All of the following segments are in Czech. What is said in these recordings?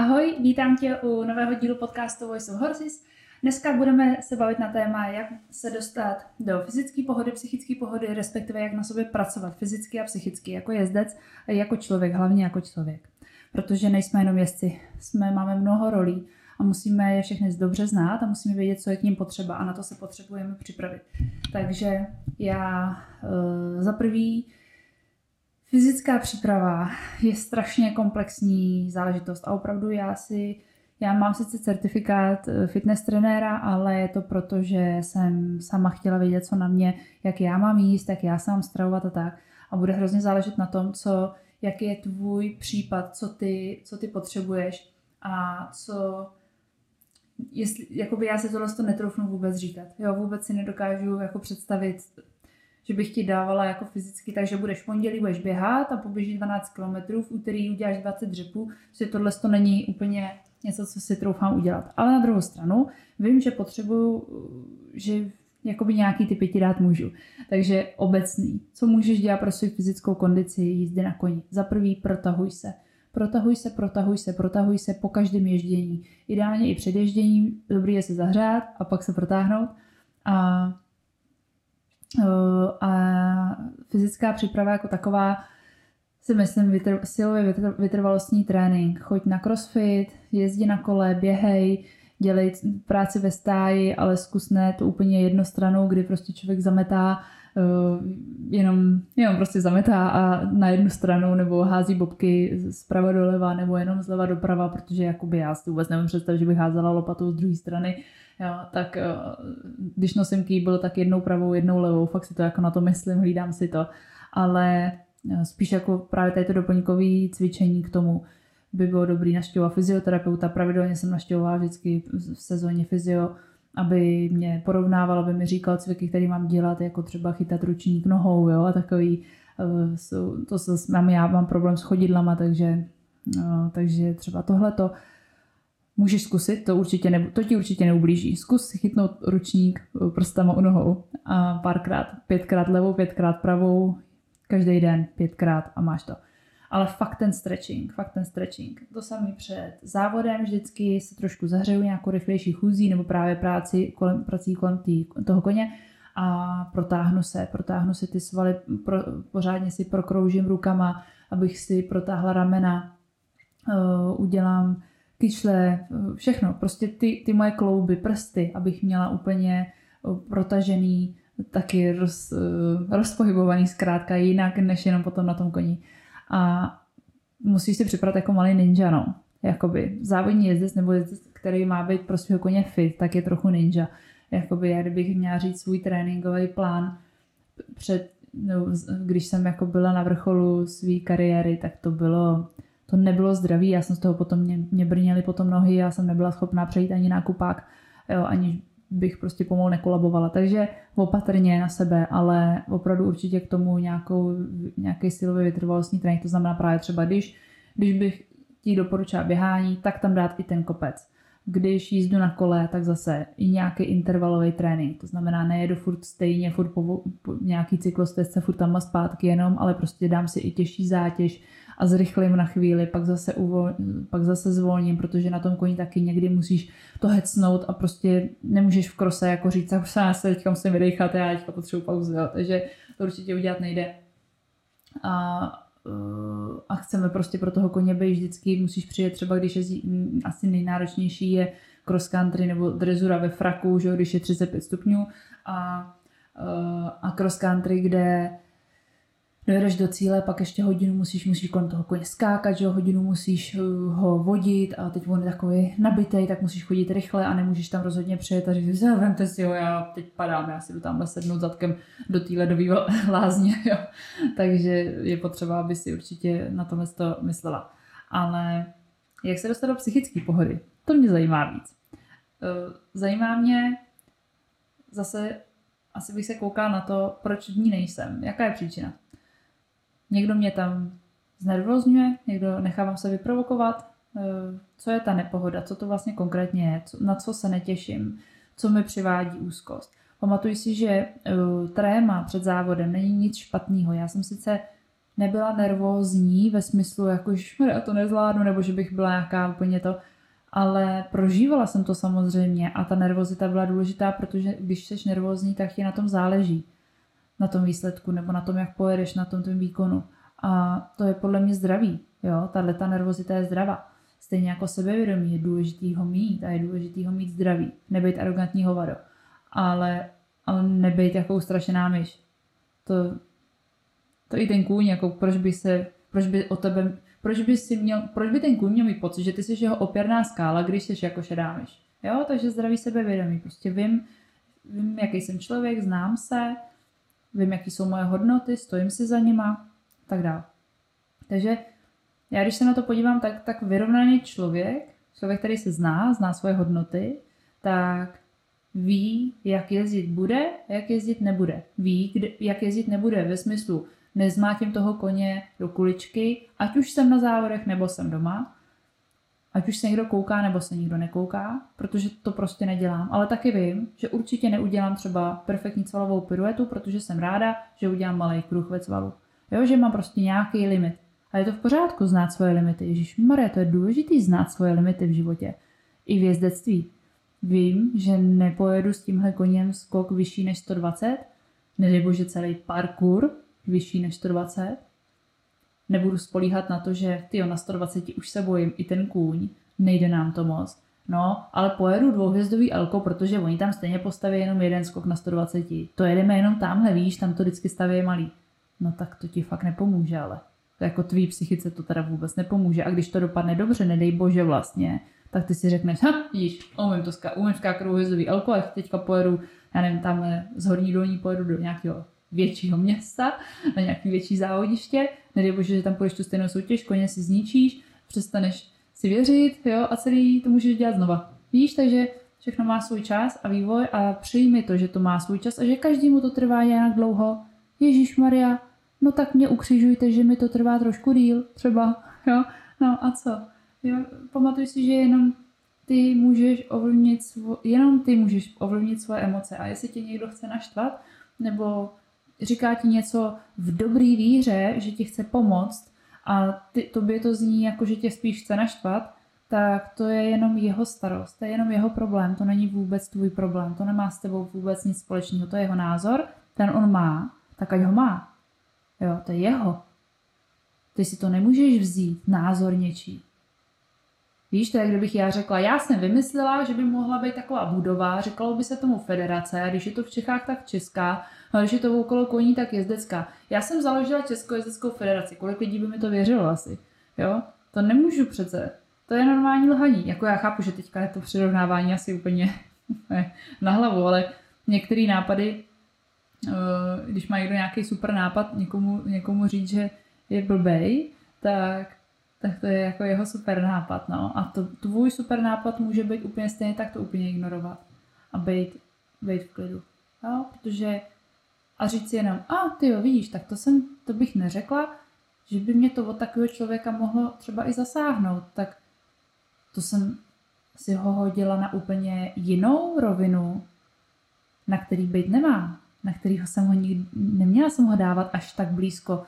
Ahoj, vítám tě u nového dílu podcastu Voice of Horses. Dneska budeme se bavit na téma, jak se dostat do fyzické pohody, psychické pohody, respektive jak na sobě pracovat fyzicky a psychicky jako jezdec, jako člověk, hlavně jako člověk. Protože nejsme jenom jezdci, máme mnoho rolí a musíme je všechny dobře znát a musíme vědět, co je k ním potřeba a na to se potřebujeme připravit. Takže já za prvý, fyzická příprava je strašně komplexní záležitost a opravdu já mám sice certifikát fitness trenéra, ale je to proto, že jsem sama chtěla vědět, co na mě, jak já mám jíst, jak já se mám stravovat a tak. A bude hrozně záležet na tom, jaký je tvůj případ, co ty potřebuješ a jakoby já se tohle netroufnu vůbec říkat. Jo, vůbec si nedokážu jako představit, že bych ti dávala jako fyzicky, takže budeš v pondělí, budeš běhat a poběžíš 12 km, v úterý uděláš 20 dřepů, že tohle to není úplně něco, co si troufám udělat. Ale na druhou stranu vím, že potřebuju, že jakoby nějaký typy ti dát můžu. Takže obecný, co můžeš dělat pro svou fyzickou kondici jízdy na koni? Za prvý protahuj se po každém ježdění. Ideálně i před ježděním, dobrý je se zahřát a pak se protáhnout. A fyzická příprava jako taková, si myslím, silově vytrvalostní trénink. Choď na crossfit, jezdi na kole, běhej, dělej práci ve stáji, ale zkus ne to úplně jednostranou, kdy prostě člověk zametá, jenom prostě zametá a na jednu stranu, nebo hází bobky zprava doleva, nebo jenom zleva doprava, protože jakoby já si vůbec nemůžu představit, že bych házela lopatou z druhé strany. Jo, tak když nosím kýbl, tak jednou pravou, jednou levou, fakt si to jako na to myslím, hlídám si to, ale spíš jako právě tady to doplňkové cvičení k tomu by bylo dobrý navštěvovat fyzioterapeuta. Pravidelně jsem navštěvovala vždycky v sezóně fyzio, aby mě porovnával, aby mi říkal cviky, které mám dělat, jako třeba chytat ručník nohou, jo, a takový, já mám problém s chodidlama, takže třeba tohleto můžeš zkusit, to ti určitě neublíží. Zkus si chytnout ručník prstama u nohou a párkrát, 5krát levou, 5krát pravou, každý den 5krát a máš to. Ale fakt ten stretching. To samý před závodem, vždycky se trošku zahřeju nějakou rychlejší chůzí nebo právě prací kolem toho koně a protáhnu si ty svaly, pořádně si prokroužím rukama, abych si protáhla ramena, udělám kyčle, všechno, prostě ty moje klouby, prsty, abych měla úplně protažený, taky rozpohybovaný zkrátka jinak, než jenom potom na tom koni. A musíš si připravit jako malý ninja, no. Jakoby závodní jezdec nebo jezdec, který má být pro svého koně fit, tak je trochu ninja. Jakoby já kdybych měla říct svůj tréninkový plán když jsem jako byla na vrcholu své kariéry, tak to nebylo zdraví. Já jsem z toho potom, mě brněly potom nohy, já jsem nebyla schopná přejít ani na kupák, jo, aniž bych prostě pomalu nekolabovala. Takže opatrně na sebe, ale opravdu určitě k tomu nějaký silový vytrvalostní trénink. To znamená právě třeba, když bych ti doporučila běhání, tak tam dát i ten kopec. Když jízdu na kole, tak zase i nějaký intervalový trénink. To znamená, nejedu furt stejně, furt po nějaký cyklostezce, furt tam a zpátky jenom, ale prostě dám si i těžší zátěž a zrychlím na chvíli, pak zase zvolním, protože na tom koni taky někdy musíš to hecnout a prostě nemůžeš v krose jako říct, už se teďka musím vydechat, já teďka potřebuji pauzu, jo. Takže to určitě udělat nejde. A chceme prostě pro toho koně být vždycky, musíš přijet třeba, když je asi nejnáročnější je cross country nebo drezura ve fraku, že, když je 35 stupňů a cross country, kde dojedeš do cíle, pak ještě hodinu musíš kolem toho koně skákat, že, hodinu musíš ho vodit a teď on je takový nabitej, tak musíš chodit rychle a nemůžeš tam rozhodně přijet a říct, vemte si ho, já teď padám, já si jdu tamhle sednout zadkem do té ledové lázně. Jo. Takže je potřeba, aby si určitě na tohle to myslela. Ale jak se dostat do psychické pohody? To mě zajímá víc. Zajímá mě zase, asi bych se koukala na to, proč v ní nejsem, jaká je příčina. Někdo mě tam znervózňuje, někdo nechávám se vyprovokovat, co je ta nepohoda, co to vlastně konkrétně je, na co se netěším, co mi přivádí úzkost. Pamatuj si, že tréma před závodem není nic špatného. Já jsem sice nebyla nervózní ve smyslu, jako já to nezvládnu, nebo že bych byla nějaká úplně to, ale prožívala jsem to samozřejmě a ta nervozita byla důležitá, protože když jsi nervózní, tak ti na tom záleží. Na tom výsledku, nebo na tom, jak pojedeš, na tom tvém výkonu. A to je podle mě zdravý, jo, tahle ta nervozita je zdravá. Stejně jako sebevědomí je důležitý ho mít a je důležitý ho mít zdravý. Nebejt arrogantní hovado, ale nebejt jako ustrašená myš. To i ten kůň, jako proč by ten kůň měl mít pocit, že ty jsi jeho opěrná skála, když jsi jako šedá myš. Jo, takže zdravý sebevědomí. Prostě vím, jaký jsem člověk, znám se, vím, jaký jsou moje hodnoty, stojím si za nima, tak dále. Takže já když se na to podívám, tak vyrovnaný člověk, který se zná svoje hodnoty, tak ví, jak jezdit bude a jak jezdit nebude. Ví, jak jezdit nebude ve smyslu nezmátím toho koně do kuličky, ať už jsem na závodech nebo jsem doma, ať už se někdo kouká nebo se nikdo nekouká, protože to prostě nedělám. Ale taky vím, že určitě neudělám třeba perfektní cvalovou piruetu, protože jsem ráda, že udělám malý kruh ve cvalu. Jo, že mám prostě nějaký limit. A je to v pořádku znát svoje limity. Ježišmarja, to je důležitý znát svoje limity v životě. I v jezdectví. Vím, že nepojedu s tímhle koněm skok vyšší než 120, nedej bože celý parkour vyšší než 120. Nebudu spolíhat na to, že na 120 už se bojím, i ten kůň, nejde nám to moc. No, ale pojedu dvouhvězdový elko, protože oni tam stejně postaví jenom jeden skok na 120. To jedeme jenom tamhle, víš, tam to vždycky staví malý. No tak to ti fakt nepomůže, ale. To jako tvý psychice to teda vůbec nepomůže. A když to dopadne dobře, nedej bože vlastně, tak ty si řekneš, vidíš, umím skákat dvouhvězdový elko, a teďka pojedu, já nevím, tamhle z Horní Dolní pojedu do nějakého většího města, na nějaký větší závodiště, nedej bože, že tam půjdeš tu stejnou soutěž, koně si zničíš, přestaneš si věřit, jo, a celý to můžeš dělat znova. Víš, takže všechno má svůj čas a vývoj a přijmi to, že to má svůj čas a že každému to trvá nějak dlouho. Ježíšmarja, no tak mě ukřižujte, že mi to trvá trošku díl, třeba, jo, no a co? Jo, pamatuj si, že jenom ty můžeš ovlivnit svoje emoce a jestli tě někdo chce naštvat, nebo říká ti něco v dobrý víře, že ti chce pomoct a tobě to zní jako, že tě spíš chce naštvat, tak to je jenom jeho starost, to je jenom jeho problém, to není vůbec tvůj problém, to nemá s tebou vůbec nic společného, to je jeho názor, ten on má, tak ať ho má. Jo, to je jeho. Ty si to nemůžeš vzít, názor něčí. Víš, to je, kdybych já řekla, já jsem vymyslela, že by mohla být taková budova, říkalo by se tomu federace, a když je to v Čechách, tak česká, a když je to okolo koní, tak jezdecká. Já jsem založila Českou jezdeckou federaci, kolik lidí by mi to věřilo asi, jo? To nemůžu přece, to je normální lhaní, jako já chápu, že teďka je to přirovnávání asi úplně na hlavu, ale některé nápady, když má někdo nějaký super nápad, někomu říct, že je blbej, tak to je jako jeho super nápad, no. A to, tvůj super nápad může být úplně stejně, tak to úplně ignorovat. A být v klidu. Jo? Protože a říct si jenom, vidíš, tak to bych neřekla, že by mě to od takového člověka mohlo třeba i zasáhnout. Tak to jsem si ho hodila na úplně jinou rovinu, na který být nemá. Na kterýho jsem ho nikdy neměla jsem ho dávat až tak blízko k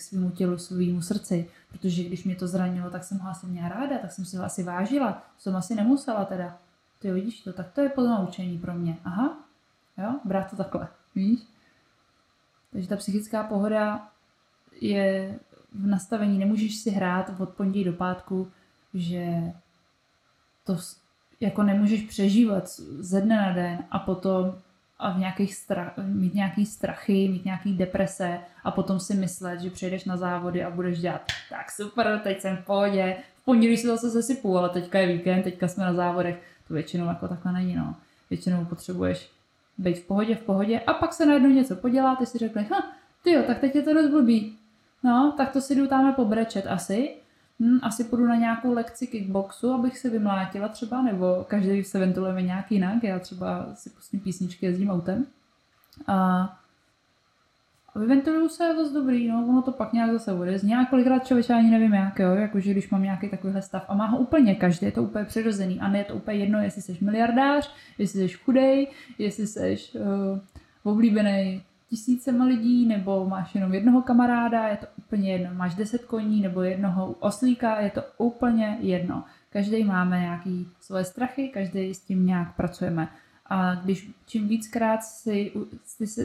svýmu tělu, svýmu srdci, protože když mě to zranilo, tak jsem ho asi měla ráda, tak jsem si ho asi vážila, jsem asi nemusela teda. Ty vidíš to, tak to je ponaučení pro mě. Aha, jo, brát to takhle, víš? Takže ta psychická pohoda je v nastavení, nemůžeš si hrát od pondělí do pátku, že to jako nemůžeš přežívat ze dne na den a potom mít nějaký strachy, mít nějaký deprese a potom si myslet, že přejdeš na závody a budeš dělat tak super, teď jsem v pohodě, v pondělí se zase sesypu, ale teďka je víkend, teďka jsme na závodech, to většinou jako takhle není, no. Většinou potřebuješ být v pohodě a pak se najednou něco podělá, ty si řekneš, tak teď je to dost blbý, no, tak to si jdu tam pobrečet asi, asi půjdu na nějakou lekci kickboxu, abych se vymlátila třeba, nebo každý se ventilujeme nějak jinak, já třeba si pustím písničky, jezdím autem. A vyventiluju se, je dost dobrý, no, ono to pak nějak zase odezní. Já kolikrát člověče ani nevím jak, jo, jakože když mám nějaký takovýhle stav a má ho úplně každý, je to úplně přirozený a ne je to úplně jedno, jestli jsi miliardář, jestli jsi chudej, jestli jsi oblíbený tisícema lidí, nebo máš jenom jednoho kamaráda, je to úplně jedno. Máš 10 koní nebo jednoho oslíka, je to úplně jedno. Každý máme nějaké svoje strachy, každý s tím nějak pracujeme. A když čím víckrát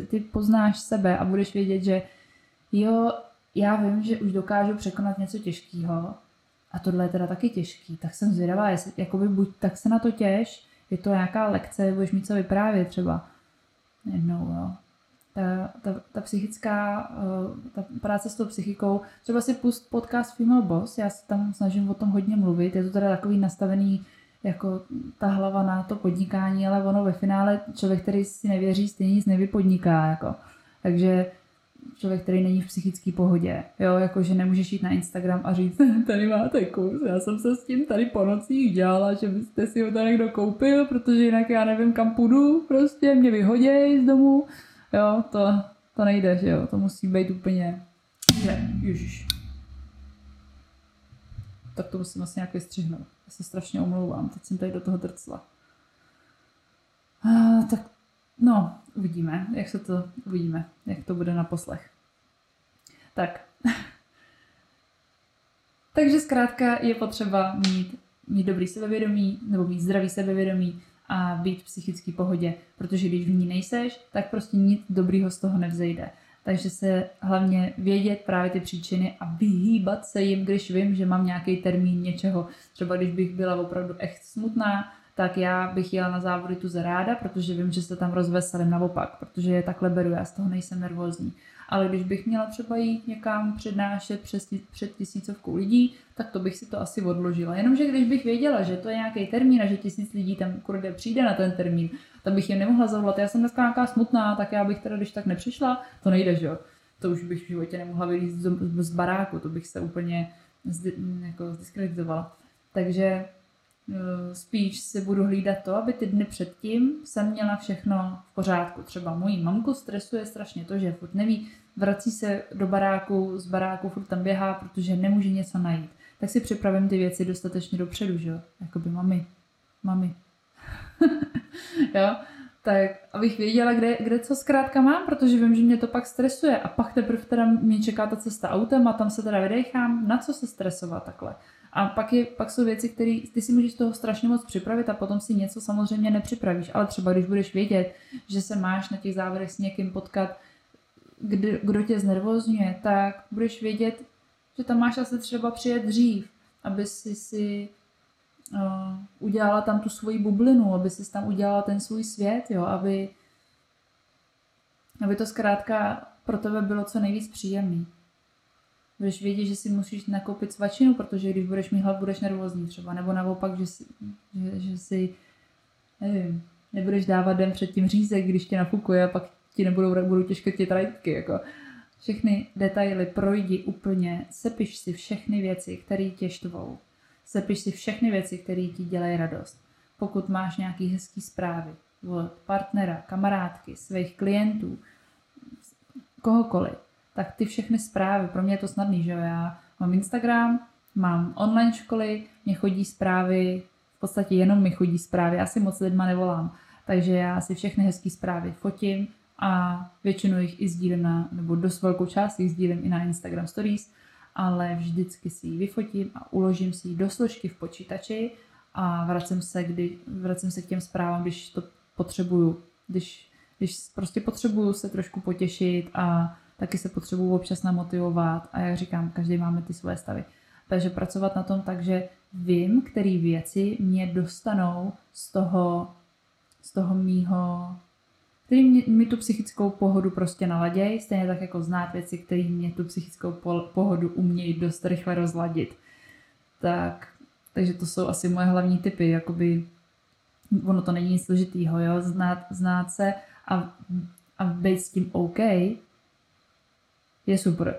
ty poznáš sebe a budeš vědět, že jo, já vím, že už dokážu překonat něco těžkého a tohle je teda taky těžký, tak jsem zvědavá, jestli, jakoby buď tak se na to těš, je to nějaká lekce, budeš mít co vyprávět třeba. Jednou, jo. Ta psychická, ta práce s tou psychikou, třeba si pust podcast Female Boss, já se tam snažím o tom hodně mluvit, je to teda takový nastavený jako ta hlava na to podnikání, ale ono ve finále člověk, který si nevěří, stejně nic nevypodniká, jako. Takže člověk, který není v psychické pohodě, jo, jakože nemůžeš jít na Instagram a říct, tady máte kus, já jsem se s tím tady po nocích dělala, že byste si ho tady někdo koupil, protože jinak já nevím, kam půjdu, prostě mě vyhoděj z domu, jo, to nejde, že jo, to musí být úplně, ne, ježiš. Tak to musím asi nějak vystřihnout. Já se strašně omlouvám, teď jsem tady do toho drcla. Tak no, uvidíme, jak to bude na poslech. Tak. Takže zkrátka je potřeba mít dobrý sebevědomí, nebo mít zdravý sebevědomí a být v psychické pohodě, protože když v ní nejseš, tak prostě nic dobrýho z toho nevzejde. Takže se hlavně vědět právě ty příčiny a vyhýbat se jim, když vím, že mám nějaký termín něčeho. Třeba když bych byla opravdu echt smutná, tak já bych jela na závody tu ráda, protože vím, že se tam rozveselím naopak, protože je takhle beru, já z toho nejsem nervózní. Ale když bych měla třeba jít někam přednášet před 1000 lidí, tak to bych si to asi odložila. Jenomže když bych věděla, že to je nějaký termín a že 1000 lidí tam kurde přijde na ten termín, tak bych je nemohla zavolat. Já jsem dneska nějaká smutná, tak já bych teda, když tak nepřišla, to nejde, že jo. To už bych v životě nemohla vylít z baráku, to bych se úplně zdiskredizovala. Takže spíš si budu hlídat to, aby ty dny předtím jsem měla všechno v pořádku. Třeba mojí mamku stresuje strašně to, že furt neví, vrací se do baráku, z baráku furt tam běhá, protože nemůže něco najít. Tak si připravím ty věci dostatečně dopředu, že jo? Jakoby mami. Jo? Tak abych věděla, kde co zkrátka mám, protože vím, že mě to pak stresuje a pak teprve teda mě čeká ta cesta autem a tam se teda vydejchám, na co se stresovat takhle. A pak jsou věci, které ty si můžeš toho strašně moc připravit a potom si něco samozřejmě nepřipravíš. Ale třeba když budeš vědět, že se máš na těch závěrech s někým potkat, kdo tě znervózňuje, tak budeš vědět, že tam máš asi třeba přijet dřív, aby si udělala tam tu svoji bublinu, aby si tam udělala ten svůj svět, jo, aby to zkrátka pro tebe bylo co nejvíc příjemný. Budeš vědět, že si musíš nakoupit svačinu, protože když budeš mít hlad, budeš nervózní třeba. Nebo naopak, že si nevím, nebudeš dávat den předtím řízek, když tě nafukuje a pak ti budou těžké ty trajtky. Jako. Všechny detaily projdi úplně. Sepiš si všechny věci, které tě štvou. Sepiš si všechny věci, které ti dělají radost. Pokud máš nějaký hezký zprávy od partnera, kamarádky, svých klientů, kohokoliv, tak ty všechny zprávy, pro mě je to snadný, že jo, já mám Instagram, mám online školy, mě chodí zprávy, v podstatě jenom mi chodí zprávy, já si moc lidma nevolám, takže já si všechny hezký zprávy fotím a většinu jich i sdílím nebo dost velkou část jich sdílím i na Instagram stories, ale vždycky si ji vyfotím a uložím si ji do složky v počítači a vracím se k těm zprávám, když to potřebuju, když prostě potřebuju se trošku potěšit a taky se potřebuju občas namotivovat a jak říkám, každý máme ty svoje stavy. Takže pracovat na tom tak, že vím, které věci mě dostanou z toho mýho, který mi tu psychickou pohodu prostě naladějí, stejně tak jako znát věci, které mě tu psychickou pohodu umějí dost rychle rozladit. Takže to jsou asi moje hlavní tipy, jakoby ono to není nic složitýho, jo, znát se a být s tím OK, je super.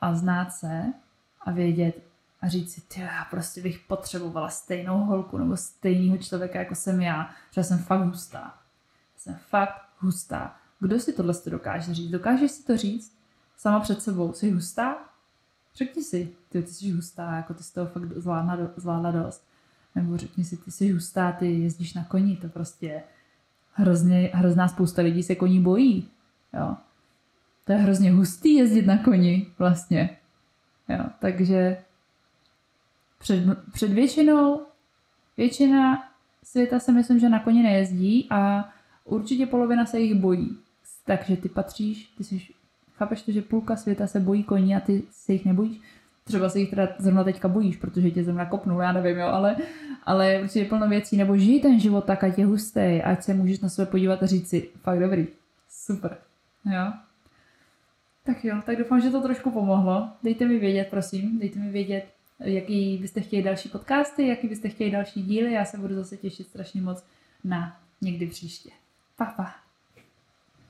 A znát se a vědět a říct si, ty, já prostě bych potřebovala stejnou holku nebo stejného člověka, jako jsem já. Protože jsem fakt hustá. Kdo si tohle dokáže říct? Dokážeš si to říct sama před sebou? Jsi hustá? Řekni si, ty jsi hustá, jako ty jsi toho fakt zvládla dost. Nebo řekni si, ty jsi hustá, ty jezdíš na koni, to prostě hrozná spousta lidí se koní bojí, jo. To je hrozně hustý jezdit na koni vlastně. Jo, takže před většina světa si myslím, že na koně nejezdí a určitě polovina se jich bojí. Takže ty patříš, ty jsi, chápeš to, že půlka světa se bojí koní a ty se jich nebojíš? Třeba se jich teda zrovna teďka bojíš, protože tě zrovna kopnul, já nevím, jo, ale určitě plno věcí, nebo žij ten život tak, ať je hustý, ať se můžeš na sebe podívat a říct si, fakt dobrý, super, jo. Tak jo, tak doufám, že to trošku pomohlo. Dejte mi vědět, prosím, jaký byste chtěli další podcasty, jaký byste chtěli další díly, já se budu zase těšit strašně moc na někdy příště. Pa, pa.